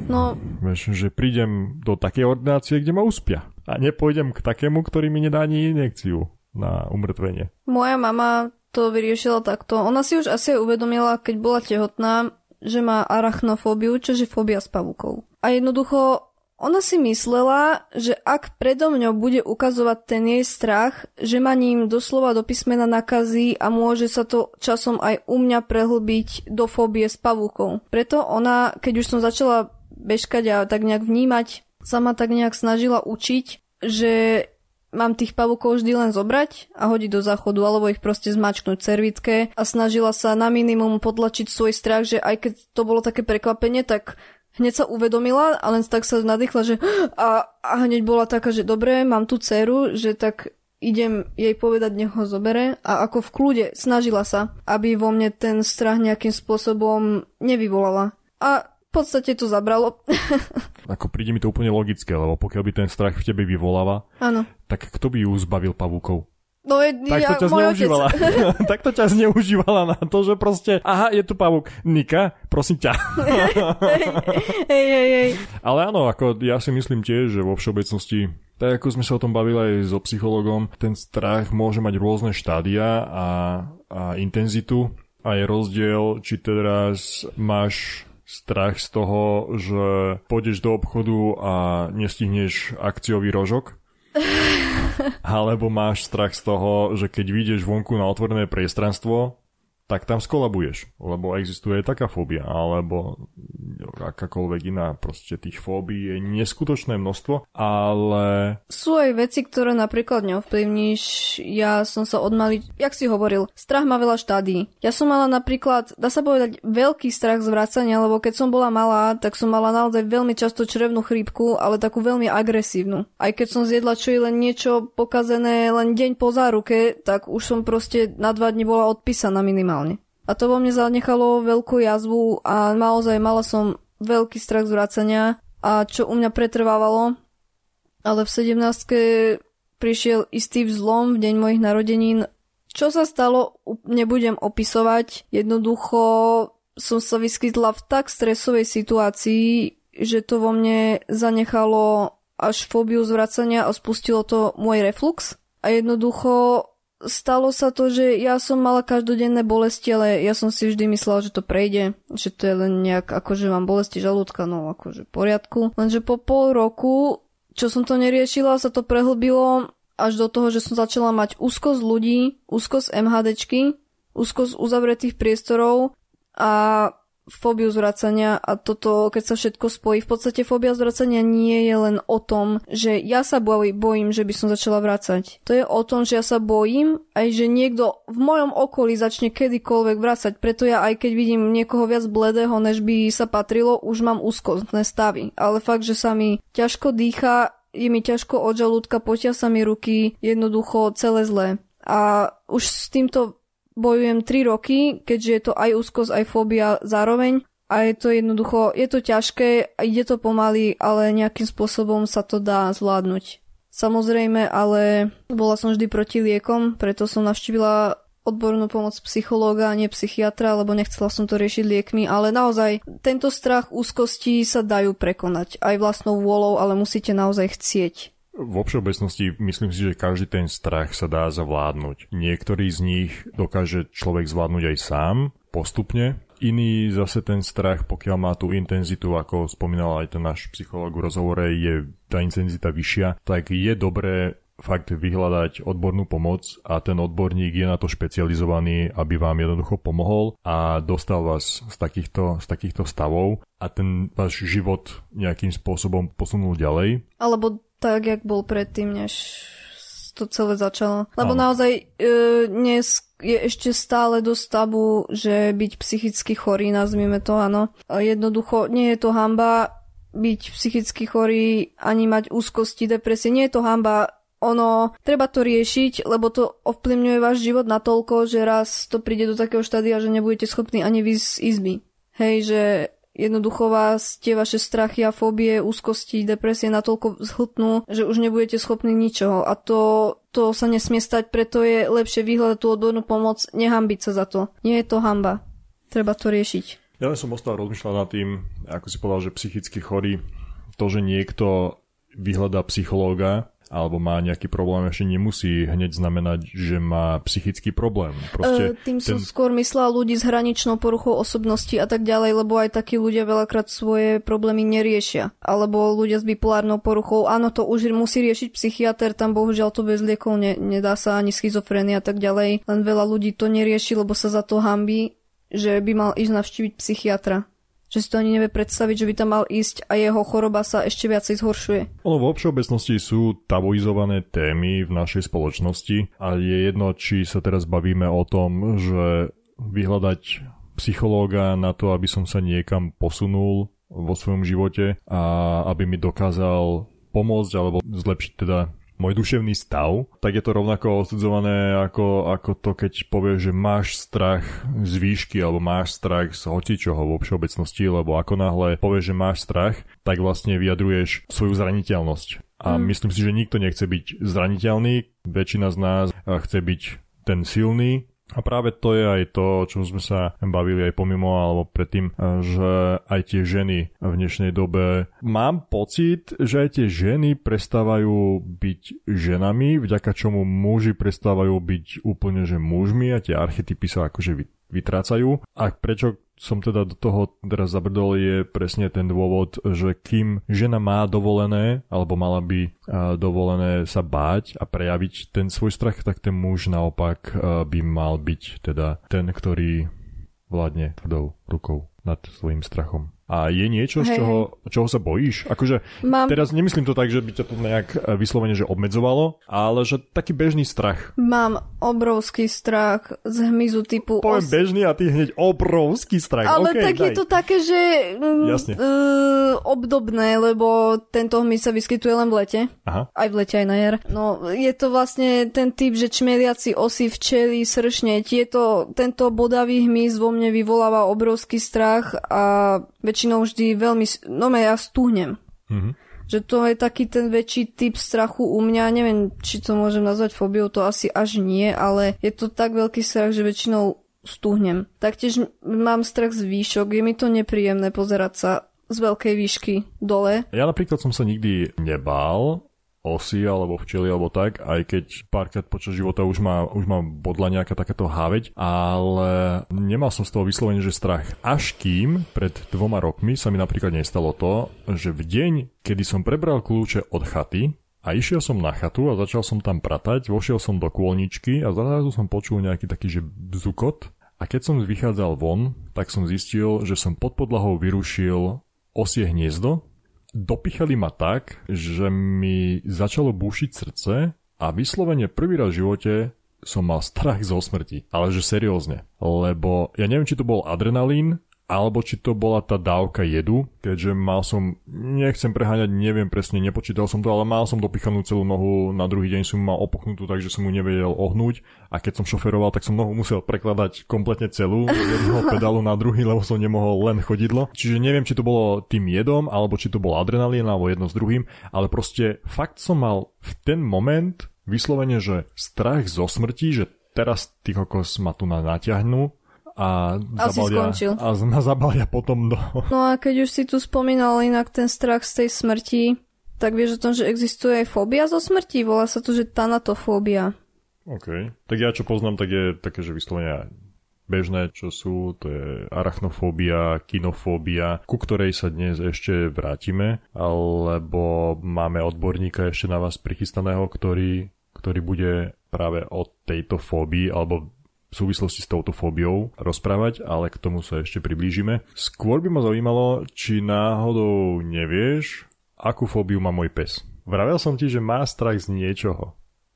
No. Vieš, že prídem do takej ordinácie, kde ma uspia. A nepôjdem k takému, ktorý mi nedá ani injekciu na umrtvenie. Moja mama to vyriešila takto. Ona si už asi uvedomila, keď bola tehotná, že má arachnofóbiu, čiže fóbia s pavúkov. A jednoducho, ona si myslela, že ak predo mňou bude ukazovať ten jej strach, že ma ním doslova do písmena nakazí a môže sa to časom aj u mňa prehlbiť do fóbie s pavúkou. Preto ona, keď už som začala bežkať a tak nejak vnímať, sa ma tak nejak snažila učiť, že mám tých pavúkov vždy len zobrať a hodiť do záchodu, alebo ich proste zmačknúť cervitke a snažila sa na minimum potlačiť svoj strach, že aj keď to bolo také prekvapenie, tak hneď sa uvedomila a len tak sa nadýchla, že a, a hneď bola taká, že dobre, mám tu dceru, že tak idem jej povedať, nech ho zobere a ako v kľude snažila sa, aby vo mne ten strach nejakým spôsobom nevyvolala. A v podstate to zabralo. Ako príde mi to úplne logické, lebo pokiaľ by ten strach v tebe vyvoláva, áno, tak kto by ju zbavil pavúkov? No, je, tak to ja, ťa zneužívala. Tak to ťa zneužívala na to, že proste aha, je tu pavúk. Nika, prosím ťa. Hej, hej, hej. Ale áno, ako ja si myslím tiež, že vo všeobecnosti, tak ako sme sa o tom bavili aj so psychologom, ten strach môže mať rôzne štádia a, a intenzitu a je rozdiel, či teraz máš strach z toho, že pôjdeš do obchodu a nestihneš akciový rožok. Alebo máš strach z toho, že keď vyjdeš vonku na otvorené priestranstvo, tak tam skolabuješ, lebo existuje taká fóbia, alebo akákoľvek iná, proste tých fóbií je neskutočné množstvo, ale... Sú aj veci, ktoré napríklad neovplyvníš. Ja som sa odmali, jak si hovoril, strach má veľa štádií. Ja som mala napríklad, dá sa povedať, veľký strach z vracania, lebo keď som bola malá, tak som mala naozaj veľmi často črevnú chrípku, ale takú veľmi agresívnu. Aj keď som zjedla čo je len niečo pokazené, len deň po záruke, tak už som proste na dva dni bola odpísaná minimálne. A to vo mne zanechalo veľkú jazvu a naozaj mala som veľký strach z vracania, a čo u mňa pretrvávalo. Ale v sedemnástke prišiel istý vzlom v deň mojich narodenín. Čo sa stalo, nebudem opisovať. Jednoducho som sa vyskytla v tak stresovej situácii, že to vo mne zanechalo až fóbiu z vracania a spustilo to môj reflux. A jednoducho stalo sa to, že ja som mala každodenné bolesti, ale ja som si vždy myslela, že to prejde, že to je len nejak, akože mám bolesti žalúdka, no akože v poriadku. Lenže po pol roku, čo som to neriešila, sa to prehlbilo až do toho, že som začala mať úzkosť ľudí, úzkosť MHDčky, úzkosť uzavretých priestorov a fóbiu zvracania. A toto, keď sa všetko spojí, v podstate fóbia zvracania nie je len o tom, že ja sa bojím, že by som začala vracať. To je o tom, že ja sa bojím aj, že niekto v mojom okolí začne kedykoľvek vracať. Preto ja aj keď vidím niekoho viac bledého, než by sa patrilo, už mám úzkostné stavy. Ale fakt, že sa mi ťažko dýcha, je mi ťažko od žalúdka, potia sa mi ruky, jednoducho celé zlé. A už s týmto bojujem tri roky, keďže je to aj úzkosť, aj fóbia zároveň, a je to jednoducho, je to ťažké a ide to pomaly, ale nejakým spôsobom sa to dá zvládnuť. Samozrejme, ale bola som vždy proti liekom, preto som navštívila odbornú pomoc psychológa, nie psychiatra, lebo nechcela som to riešiť liekmi, ale naozaj tento strach úzkosti sa dajú prekonať aj vlastnou vôľou, ale musíte naozaj chcieť. Vo všeobecnosti myslím si, že každý ten strach sa dá zvládnuť. Niektorý z nich dokáže človek zvládnuť aj sám, postupne. Iný zase ten strach, pokiaľ má tú intenzitu, ako spomínal aj ten náš psychológ v rozhovore, je tá intenzita vyššia, tak je dobré fakt vyhľadať odbornú pomoc a ten odborník je na to špecializovaný, aby vám jednoducho pomohol a dostal vás z takýchto, z takýchto stavov a ten váš život nejakým spôsobom posunul ďalej. Alebo tak, jak bol predtým, než to celé začalo. Lebo ano. Naozaj e, dnes je ešte stále dosť tabu, že byť psychicky chorý, nazvime to, áno. Jednoducho, nie je to hanba byť psychicky chorý, ani mať úzkosti, depresie. Nie je to hanba. Ono, treba to riešiť, lebo to ovplyvňuje váš život natoľko, že raz to príde do takého štádia, že nebudete schopní ani vyjsť z izby. Hej, že... Jednoducho vás tie vaše strachy a fóbie, úzkosti, depresie natoľko zhltnú, že už nebudete schopní ničoho. A to, to sa nesmie stať, preto je lepšie vyhľadať tú odbornú pomoc, nehanbiť sa za to. Nie je to hanba. Treba to riešiť. Ja som ostal rozmýšľať nad tým, ako si povedal, že psychicky chorý. To, že niekto vyhľadá psychológa, alebo má nejaký problém, ešte nemusí hneď znamenať, že má psychický problém. Proste e, tým ten... som skôr myslela ľudí s hraničnou poruchou osobnosti a tak ďalej, lebo aj takí ľudia veľakrát svoje problémy neriešia. Alebo ľudia s bipolárnou poruchou, áno, to už musí riešiť psychiater, tam bohužiaľ to bez liekov ne, nedá sa, ani schizofrénia a tak ďalej. Len veľa ľudí to nerieši, lebo sa za to hanbí, že by mal ísť navštíviť psychiatra. Že si to ani nevie predstaviť, že by tam mal ísť a jeho choroba sa ešte viacej zhoršuje. Ono vo všeobecnosti sú tabuizované témy v našej spoločnosti a je jedno, či sa teraz bavíme o tom, že vyhľadať psychológa na to, aby som sa niekam posunul vo svojom živote a aby mi dokázal pomôcť alebo zlepšiť teda môj duševný stav, tak je to rovnako odsudzované ako, ako to, keď povieš, že máš strach z výšky alebo máš strach z hocičoho vo všeobecnosti, lebo ako náhle povieš, že máš strach, tak vlastne vyjadruješ svoju zraniteľnosť. A mm. myslím si, že nikto nechce byť zraniteľný, väčšina z nás chce byť ten silný. A práve to je aj to, o čom sme sa bavili aj pomimo alebo predtým, že aj tie ženy v dnešnej dobe, mám pocit, že aj tie ženy prestávajú byť ženami, vďaka čomu muži prestávajú byť úplne že mužmi a tie archetypy sa akože vytrácajú. A prečo som teda do toho teraz zabrdol, je presne ten dôvod, že kým žena má dovolené, alebo mala by dovolené sa báť a prejaviť ten svoj strach, tak ten muž naopak by mal byť teda ten, ktorý vládne tvrdou rukou nad svojím strachom. A je niečo, z čoho, čoho sa bojíš? Akože Mám... teraz nemyslím to tak, že by ťa to nejak vyslovene že obmedzovalo, ale že taký bežný strach. Mám obrovský strach z hmyzu typu... Poviem os... bežný a ty hneď obrovský strach. Ale okay, tak daj. Je to také, že... Jasne. Uh, obdobné, lebo tento hmyz sa vyskytuje len v lete. Aha. Aj v lete, aj na jar. No, je to vlastne ten typ, že čmeliaci osy, včely, sršne. Tieto, tento bodavý hmyz vo mne vyvoláva obrovský strach a... väčšinou vždy veľmi... No ja stúhnem. Mm-hmm. Že to je taký ten väčší typ strachu u mňa. Neviem, či to môžem nazvať fóbiou, to asi až nie, ale je to tak veľký strach, že väčšinou stúhnem. Taktiež mám strach z výšok. Je mi to nepríjemné pozerať sa z veľkej výšky dole. Ja napríklad som sa nikdy nebál osy alebo včely alebo tak, aj keď párkrát počas života už ma, už ma bodla nejaká takáto háveť, ale nemal som z toho vyslovene, že strach. Až kým pred dvoma rokmi sa mi napríklad nestalo to, že v deň, kedy som prebral kľúče od chaty a išiel som na chatu a začal som tam pratať, vošiel som do kôlničky a zrazu som počul nejaký taký, že bzukot, a keď som vychádzal von, tak som zistil, že som pod podlahou vyrušil osie hniezdo. Dopichali ma tak, že mi začalo búšiť srdce a vyslovene prvý raz v živote som mal strach zo smrti. Ale že seriózne. Lebo ja neviem, či to bol adrenalín, alebo či to bola tá dávka jedu, keďže mal som, nechcem preháňať, neviem presne, nepočítal som to, ale mal som dopichanú celú nohu, na druhý deň som ju mal opuchnutú, takže som ju nevedel ohnúť a keď som šoferoval, tak som nohu musel prekladať kompletne celú, z jedného pedálu na druhý, lebo som nemohol len chodidlo. Čiže neviem, či to bolo tým jedom, alebo či to bol adrenalín, alebo jedno s druhým, ale proste fakt som mal v ten moment vyslovene, že strach zo smrti, že teraz ty kokos ma tu natiahnú, a zabalia, a zabalia potom do... No a keď už si tu spomínal inak ten strach z tej smrti, tak vieš o tom, že existuje aj fóbia zo smrti. Volá sa to, že tanatofóbia. OK. Tak ja čo poznám, tak je také, že vyslovene bežné, čo sú, to je arachnofóbia, kinofóbia, ku ktorej sa dnes ešte vrátime, alebo máme odborníka ešte na vás prichystaného, ktorý, ktorý bude práve o tejto fóbii, alebo v súvislosti s touto fóbiou rozprávať, ale k tomu sa ešte priblížime. Skôr by ma zaujímalo, či náhodou nevieš, akú fóbiu má môj pes. Vravel som ti, že má strach z niečoho.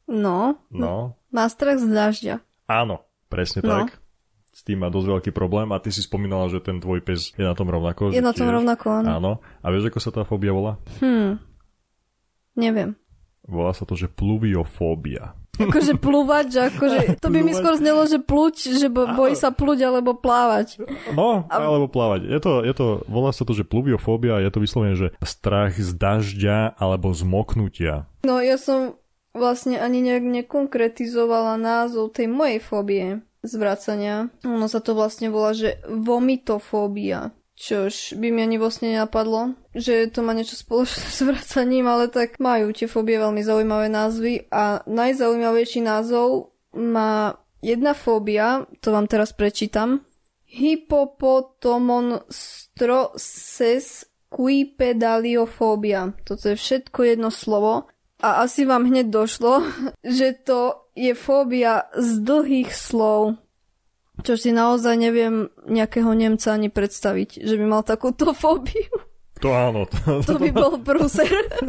No, no. Má strach z dažďa. Áno, presne no. Tak. S tým má dosť veľký problém a ty si spomínala, že ten tvoj pes je na tom rovnako. Je na tom tiež... rovnako, áno. Áno. A vieš, ako sa tá fóbia volá? Hm, neviem. Volá sa to, že pluviofóbia. Akože plúvať, že akože, to by mi skôr znelo, že pluť, že bojí sa pluť alebo plávať. No, alebo plávať. Je to, je to, volá sa to, že pluviofóbia, je to vyslovene, že strach z dažďa alebo zmoknutia. No, ja som vlastne ani nejak nekonkretizovala názov tej mojej fóbie zvracania. Ono sa to vlastne volá, že vomitofóbia. Čož by mi ani vlastne nenapadlo, že to má niečo spoločné s vracaním, ale tak majú tie fóbie veľmi zaujímavé názvy a najzaujímavejší názov má jedna fóbia, to vám teraz prečítam. Hypopotomonstrosesquipedaliofóbia. Toto je všetko jedno slovo a asi vám hneď došlo, že to je fóbia z dlhých slov. Čo si naozaj neviem nejakého Nemca ani predstaviť, že by mal takúto fóbiu. To áno. To, to, to by bol prúser. To,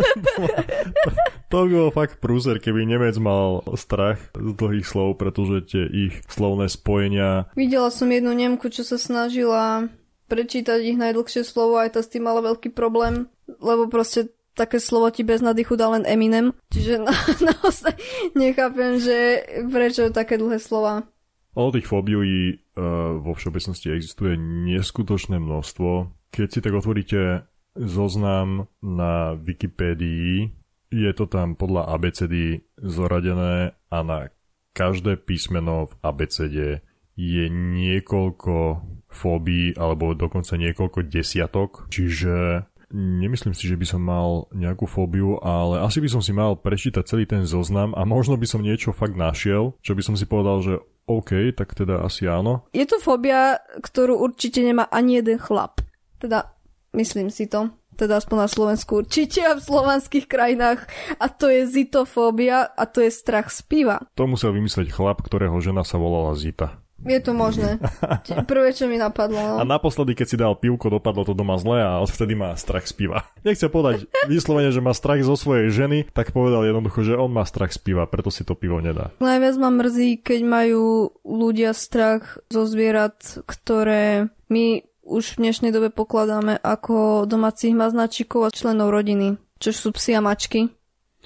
to by bol fakt prúser, keby Nemec mal strach z dlhých slov, pretože tie ich slovné spojenia... Videla som jednu Nemku, čo sa snažila prečítať ich najdlhšie slovo, aj tá s tým mala veľký problém, lebo proste také slovo ti bez nadýchu dá len Eminem. Čiže na, naozaj nechápem, že prečo také dlhé slova. O tých fóbií e, vo všeobecnosti existuje neskutočné množstvo. Keď si tak otvoríte zoznam na Wikipédii, je to tam podľa á bé cé dé zoradené a na každé písmeno v á bé cé dé je niekoľko fóbií alebo dokonca niekoľko desiatok. Čiže nemyslím si, že by som mal nejakú fóbiu, ale asi by som si mal prečítať celý ten zoznam a možno by som niečo fakt našiel, čo by som si povedal, že OK, tak teda asi áno. Je to fóbia, ktorú určite nemá ani jeden chlap. Teda, myslím si to. Teda aspoň na Slovensku určite a v slovanských krajinách. A to je zitofóbia a to je strach z piva. To musel vymyslieť chlap, ktorého žena sa volala Zita. Je to možné. Prvé, čo mi napadlo. No. A naposledy, keď si dal pivko, dopadlo to doma zle a odvtedy má strach z piva. Nechcel povedať vyslovene, že má strach zo svojej ženy, tak povedal jednoducho, že on má strach z piva, preto si to pivo nedá. Najviac ma mrzí, keď majú ľudia strach zo zvierat, ktoré my už v dnešnej dobe pokladáme ako domácich maznačíkov a členov rodiny, čo sú psi a mačky.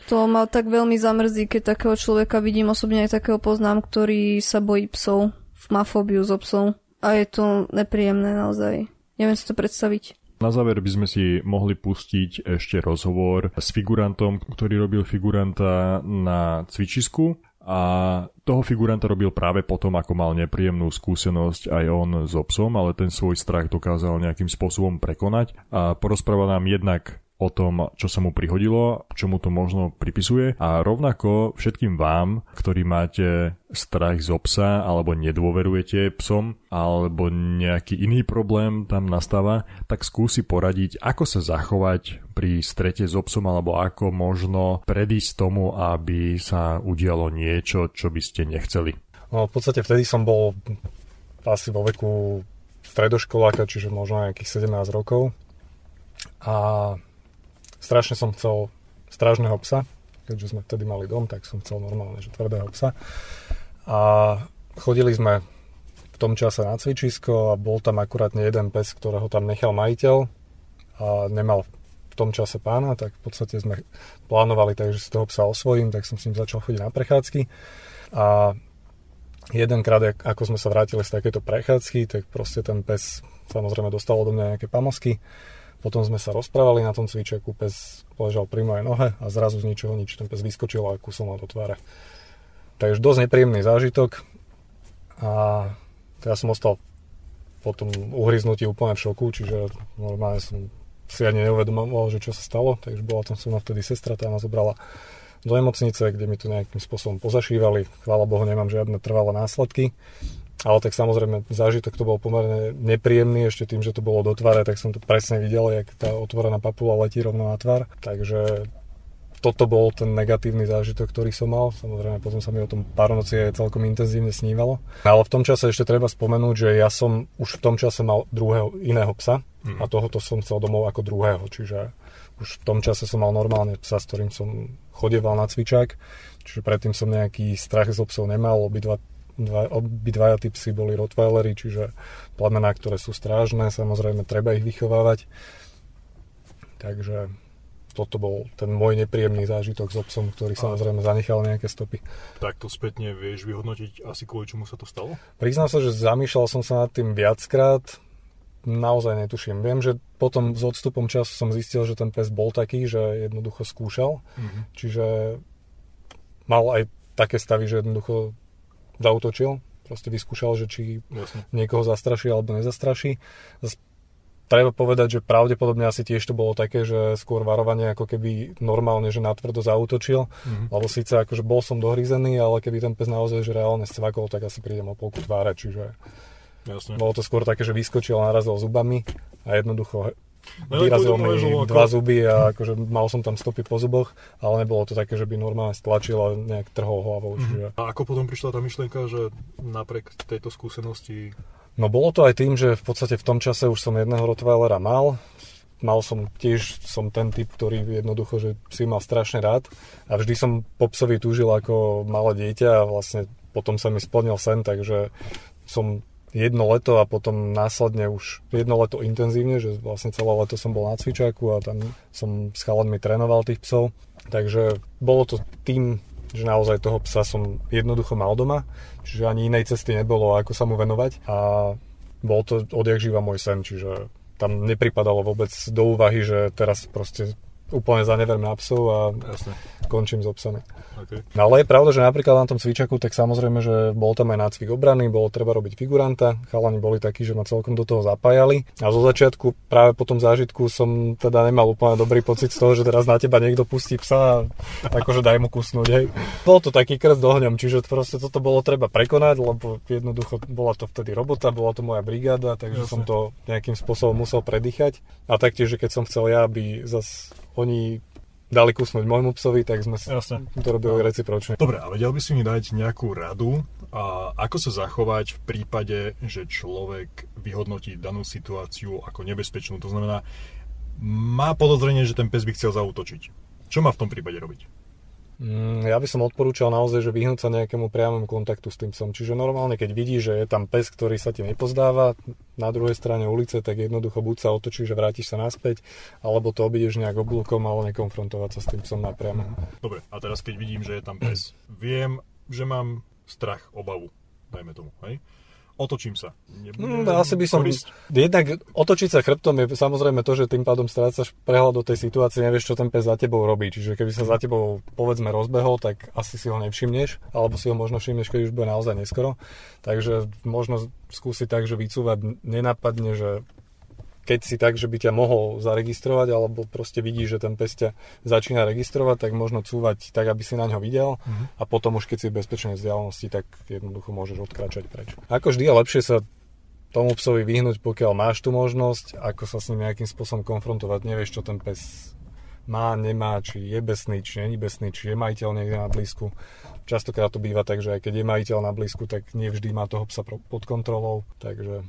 To ma tak veľmi zamrzí, keď takého človeka vidím, osobne aj takého poznám, ktorý sa bojí psov. Má fóbiu zo psov a je to nepríjemné naozaj. Neviem si to predstaviť. Na záver by sme si mohli pustiť ešte rozhovor s figurantom, ktorý robil figuranta na cvičisku a toho figuranta robil práve potom, ako mal nepríjemnú skúsenosť aj on so psom, ale ten svoj strach dokázal nejakým spôsobom prekonať a porozprával nám jednak o tom, čo sa mu prihodilo, čomu to možno pripisuje a rovnako všetkým vám, ktorí máte strach zo psa alebo nedôverujete psom alebo nejaký iný problém tam nastáva, tak skúsi poradiť, ako sa zachovať pri strete so psom alebo ako možno predísť tomu, aby sa udialo niečo, čo by ste nechceli. No, v podstate vtedy som bol asi vo veku stredoškoláka, čiže možno nejakých sedemnásť rokov a strašne som chcel strážneho psa, keďže sme vtedy mali dom, tak som chcel normálne, že tvrdého psa. A chodili sme v tom čase na cvičisko a bol tam akurát jeden pes, ktorého tam nechal majiteľ a nemal v tom čase pána, tak v podstate sme plánovali tak, že si toho psa osvojím, tak som s ním začal chodiť na prechádzky. A jedenkrát, ako sme sa vrátili z takéto prechádzky, tak proste ten pes samozrejme dostal odo mňa nejaké pamosky. Potom sme sa rozprávali na tom cvičeku, pes ležal pri mojej nohe a zrazu z ničoho nič ten pes vyskočil a kúsol ma do tváre. Takže dosť nepríjemný zážitok a ja som ostal po tom uhryznutí úplne v šoku, čiže normálne som si ani neuvedomoval, že čo sa stalo, takže bola tam so mnou vtedy sestra, tá ma zobrala do nemocnice, kde mi to nejakým spôsobom pozašívali, chvála Bohu nemám žiadne trvalé následky. Ale tak samozrejme, zážitok to bol pomerne nepríjemný, ešte tým, že to bolo do tváre, tak som to presne videl, jak tá otvorená papula letí rovno na tvár. Takže toto bol ten negatívny zážitok, ktorý som mal. Samozrejme, potom sa mi o tom pár nocí celkom intenzívne snívalo. Ale v tom čase ešte treba spomenúť, že ja som už v tom čase mal druhého iného psa a tohoto som chcel domov ako druhého. Čiže už v tom čase som mal normálne psa, s ktorým som chodieval na cvičák. Čiže predtým som nejaký strach zo psov nemal, obidva Dva, obidvaja tí psi boli rottweileri, čiže plemená, ktoré sú strážne, samozrejme treba ich vychovávať. Takže toto bol ten môj nepríjemný zážitok s obsom, ktorý samozrejme zanechal nejaké stopy. Tak to spätne vieš vyhodnotiť asi kvôli čomu sa to stalo? Priznám sa, že zamýšľal som sa nad tým viackrát, naozaj netuším. Viem, že potom s odstupom času som zistil, že ten pes bol taký, že jednoducho skúšal, mm-hmm. čiže mal aj také stavy, že jednoducho zautočil, proste vyskúšal, že či Jasne. Niekoho zastraší alebo nezastraší. Zas, treba povedať, že pravdepodobne asi tiež to bolo také, že skôr varovanie ako keby normálne, že natvrdo zautočil, mm-hmm. lebo síce akože bol som dohryzený, ale keby ten pes naozaj že reálne scvakol, tak asi prídem o polku tváre, čiže Jasne. Bolo to skôr také, že vyskočil a narazil zubami a jednoducho vyrazil mi dva zuby a akože mal som tam stopy po zuboch, ale nebolo to také, že by normálne stlačil a nejak trhol hlavou. Čiže... A ako potom prišla tá myšlienka, že napriek tejto skúsenosti... No bolo to aj tým, že v podstate v tom čase už som jedného rottweilera mal. Mal som tiež, som ten typ, ktorý jednoducho, že si mal strašne rád a vždy som po psovi túžil ako malé dieťa a vlastne potom sa mi splnil sen, takže som... jedno leto a potom následne už jedno leto intenzívne, že vlastne celé leto som bol na cvičáku a tam som s chalanmi trénoval tých psov. Takže bolo to tým, že naozaj toho psa som jednoducho mal doma, čiže ani inej cesty nebolo, ako sa mu venovať a bol to odjakživa môj sen, čiže tam nepripadalo vôbec do úvahy, že teraz proste úplne zaneverím na psu a Jasne. končím s psami. Okay. No ale je pravda, že napríklad na tom cvičaku, tak samozrejme, že bol tam aj nácvik obrany, bolo treba robiť figuranta, chalani boli takí, že ma celkom do toho zapájali a zo začiatku práve po tom zážitku som teda nemal úplne dobrý pocit z toho, že teraz na teba niekto pustí psa a akože daj mu kusnúť, hej. Bol to taký krst ohňom, čiže proste toto bolo treba prekonať, lebo jednoducho bola to vtedy robota, bola to moja brigáda, takže Jasne. som to nejakým spôsobom musel predýchať a taktiež, že keď som chcel ja, aby zas oni dali kusnúť môjmu psovi, tak sme Jasne. to robili recipročne. Dobre, a vedel by si mi dať nejakú radu, a ako sa zachovať v prípade, že človek vyhodnotí danú situáciu ako nebezpečnú, to znamená, má podozrenie, že ten pes by chcel zaútočiť. Čo má v tom prípade robiť? Ja by som odporúčal naozaj, že vyhnúť sa nejakému priamému kontaktu s tým psom. Čiže normálne, keď vidí, že je tam pes, ktorý sa ti nepozdáva na druhej strane ulice, tak jednoducho buď sa otočíš a vrátiš sa naspäť, alebo to obídeš nejak oblúkom, ale nekonfrontovať sa s tým psom napriamo. Dobre, a teraz keď vidím, že je tam pes, viem, že mám strach, obavu, dajme tomu, hej? Otočím sa. Nebude... No, asi by som... Korist. Jednak otočiť sa chrbtom je samozrejme to, že tým pádom strácaš prehľad do tej situácie, nevieš, čo ten pes za tebou robí. Čiže keby sa za tebou, povedzme, rozbehol, tak asi si ho nevšimneš, alebo si ho možno všimneš, keď už bude naozaj neskoro. Takže možno skúsiť tak, že vycúvať nenapadne, že keď si tak, že by ťa mohol zaregistrovať, alebo proste vidíš, že ten pes ťa začína registrovať, tak možno cúvať tak, aby si na ňo videl mm-hmm. a potom už keď si v bezpečnej vzdialenosti, tak jednoducho môžeš odkračať preč. Ako vždy je lepšie sa tomu psovi vyhnúť, pokiaľ máš tú možnosť, ako sa s ním nejakým spôsobom konfrontovať. Nevieš, čo ten pes má, nemá, či je besný, či není besný, či je majiteľ niekde na blízku. Častokrát to býva tak, že aj keď je majiteľ na blízku, tak nevždy má toho psa pod kontrolou, takže...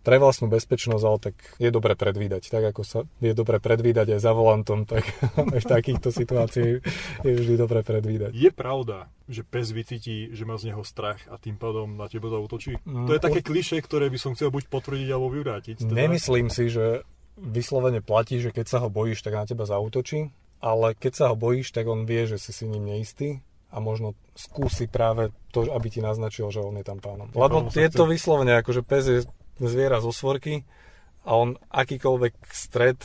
Pre vlastnú bezpečnosť, ale tak je dobre predvídať. Tak ako sa je dobre predvídať aj za volantom, tak aj v takýchto situáciách je vždy dobre predvídať. Je pravda, že pes vycíti, že má z neho strach a tým pádom na teba zaútočí? To je také klišé, ktoré by som chcel buď potvrdiť alebo vyvrátiť. Teda... Nemyslím si, že vyslovene platí, že keď sa ho bojíš, tak na teba zaútočí, ale keď sa ho bojíš, tak on vie, že si si ním neistý a možno skúsi práve to, aby ti naznačil, že on je tam pánom. Lebo je to vyslovene, akože pes je zviera zo svorky a on akýkoľvek stret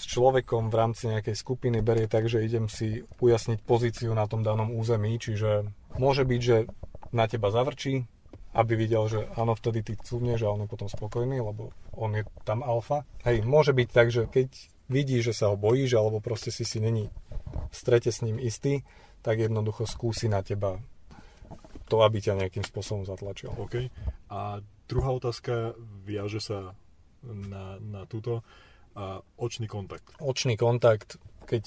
s človekom v rámci nejakej skupiny berie tak, že idem si ujasniť pozíciu na tom danom území, čiže môže byť, že na teba zavrčí, aby videl, že áno, vtedy ty cúvneš a on je potom spokojný, lebo on je tam alfa. Hej, môže byť tak, že keď vidí, že sa ho bojíš, alebo proste si si není v strete s ním istý, tak jednoducho skúsi na teba to, aby ťa nejakým spôsobom zatlačil. OK. A druhá otázka viaže sa na, na túto. A očný kontakt. Očný kontakt, keď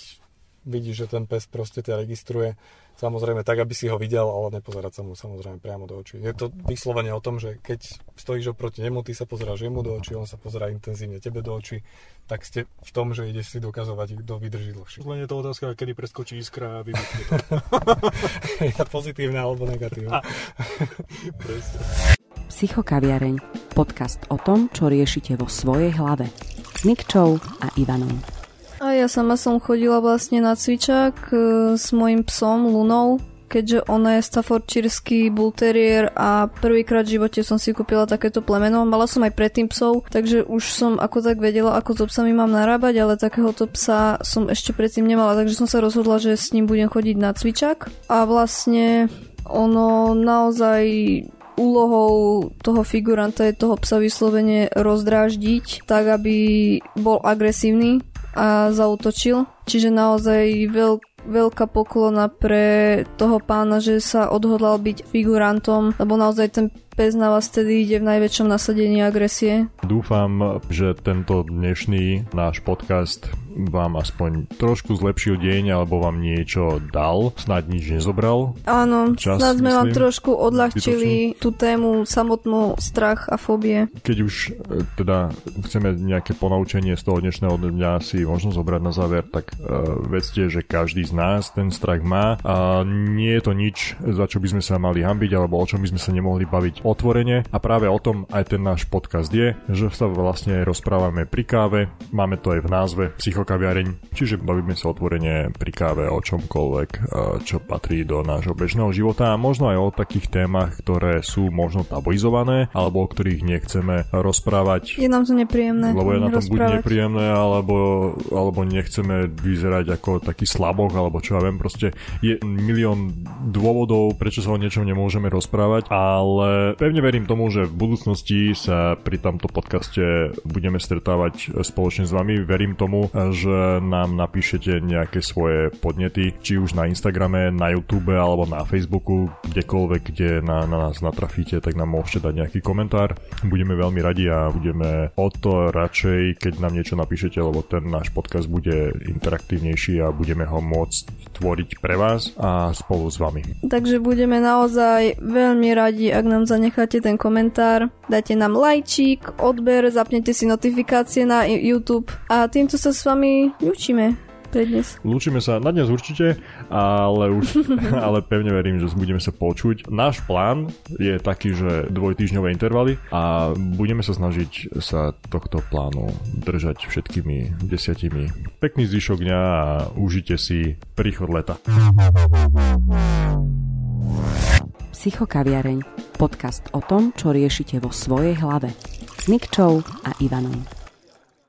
vidíš, že ten pes proste ťa registruje, samozrejme tak, aby si ho videl, ale nepozerať sa mu samozrejme priamo do očí. Je to vyslovene o tom, že keď stojíš oproti nemu, ty sa pozeráš jemu do očí, on sa pozerá intenzívne tebe do očí, tak ste v tom, že ideš si dokazovať, kto vydrží dlhšie. Len je to otázka, kedy preskočí iskra a vybuchne to. Je to pozitívne alebo negatívne. Psychokaviareň. Podcast o tom, čo riešite vo svojej hlave. S Nikčou a Ivanom. A ja sama som chodila vlastne na cvičák e, s mojím psom Lunou, keďže ona je Staffordshire Bull Terrier a prvýkrát v živote som si kúpila takéto plemeno. Mala som aj predtým psov, takže už som ako tak vedela, ako so psami mám narábať, ale takéhoto psa som ešte predtým nemala, takže som sa rozhodla, že s ním budem chodiť na cvičák. A vlastne ono naozaj... úlohou toho figuranta je toho psa vyslovene rozdráždiť tak, aby bol agresívny a zaútočil. Čiže naozaj veľk, veľká poklona pre toho pána, že sa odhodlal byť figurantom, lebo naozaj ten pes na vás tedy ide v najväčšom nasadení agresie. Dúfam, že tento dnešný náš podcast vám aspoň trošku zlepšil deň alebo vám niečo dal, snáď nič nezobral. Áno, čas, snáď sme myslím, vám trošku odľahčili vytočný. Tú tému samotnú strach a fóbie. Keď už teda chceme nejaké ponaučenie z toho dnešného dňa si možno zobrať na záver, tak uh, vedzte, že každý z nás ten strach má a nie je to nič, za čo by sme sa mali hanbiť alebo o čom by sme sa nemohli baviť otvorene a práve o tom aj ten náš podcast je, že sa vlastne rozprávame pri káve, máme to aj v názve Psycho Psychokaviareň, čiže bavíme sa otvorene pri káve o čomkoľvek, čo patrí do nášho bežného života a možno aj o takých témach, ktoré sú možno tabuizované alebo o ktorých nechceme rozprávať. Je nám to nepríjemné. Lebo je na tom buď nepríjemné, alebo, alebo nechceme vyzerať ako taký slabok, alebo čo ja viem, proste je milión dôvodov, prečo sa o niečom nemôžeme rozprávať, ale pevne verím tomu, že v budúcnosti sa pri tomto podcaste budeme stretávať spoločne s vami. Verím tomu, že nám napíšete nejaké svoje podnety, či už na Instagrame, na YouTube alebo na Facebooku, kdekoľvek, kde na, na nás natrafíte, tak nám môžete dať nejaký komentár. Budeme veľmi radi a budeme o to radšej, keď nám niečo napíšete, lebo ten náš podcast bude interaktívnejší a budeme ho môcť tvoriť pre vás a spolu s vami. Takže budeme naozaj veľmi radi, ak nám zanecháte ten komentár, dajte nám lajčík, odber, zapnete si notifikácie na YouTube a týmto sa s vami učíme. Dnes. Lúčime sa na dnes určite, ale, už, ale pevne verím, že budeme sa počuť. Náš plán je taký, že dvojtýždňové intervaly a budeme sa snažiť sa tohto plánu držať všetkými desiatimi. Pekný zvyšok dňa a užite si príchod leta. Psychokaviareň. Podcast o tom, čo riešite vo svojej hlave. S Nikčou a Ivanom.